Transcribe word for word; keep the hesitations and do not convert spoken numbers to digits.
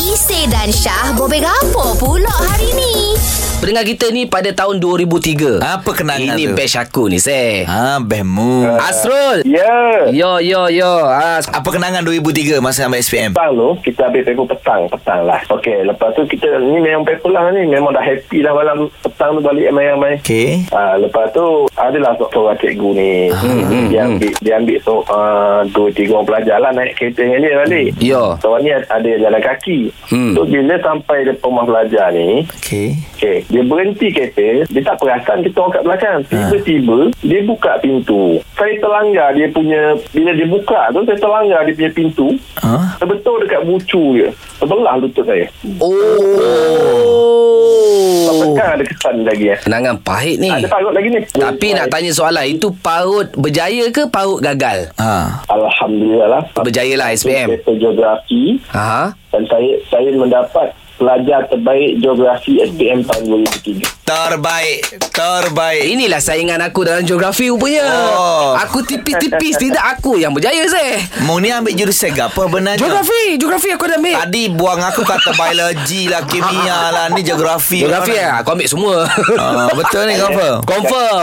Ise dan Syah bobek apa pula hari ni? Pendengar kita ni pada tahun dua ribu tiga. Apa kenangan ini tu? Ini best aku ni, Seh. Ha, bestmu. Uh, Asrul. Ya. Yeah. Yo, yo, yo. Ha, apa kenangan dua ribu tiga masa ambil S P M? Petang tu, kita ambil paper petang. Petang lah. Okey, lepas tu kita ni memang paper lah ni. Memang dah happy lah malam petang tu balik main-main. Okey. Ha, lepas tu, adalah seorang cikgu ni. Hmm, dia, hmm, ambil, hmm. dia ambil so, uh, dua, tiga orang pelajar lah naik kereta dengan dia balik. Ya. Seorang ni ada jalan kaki. Hmm. So, bila sampai depan rumah pelajar ni. Okey. Okey. Dia berhenti kereta. Dia tak perasan kita orang kat belakang. Tiba-tiba, ha. dia buka pintu. Saya terlanggar dia punya... Bila dia buka tu, saya terlanggar dia punya pintu. Ha? Terbetul dekat bucu je. Terbelah lutut saya. Oh. Sekarang ada kesan lagi. Eh. Kenangan pahit ni. Ada parut lagi ni. Tapi pahit. Nak tanya soalan, itu parut berjaya ke parut gagal? Ha. Alhamdulillah lah. Berjaya lah S P M. Saya geografi. Ha. Dan saya, saya mendapat... pelajar terbaik geografi S P M tahun dua ribu tiga. Terbaik. Terbaik. Inilah saingan aku dalam geografi rupanya. Oh. Aku tipis-tipis. Tidak aku yang berjaya, Zeh. Mung ni ambil jurusan apa benarnya? Geografi. Geografi aku dah ambil. Tadi buang aku kata biologi lah, kimia lah. Ni geografi. Geografi lah. Aku ambil semua. Ah, betul ni, confirm. Confirm.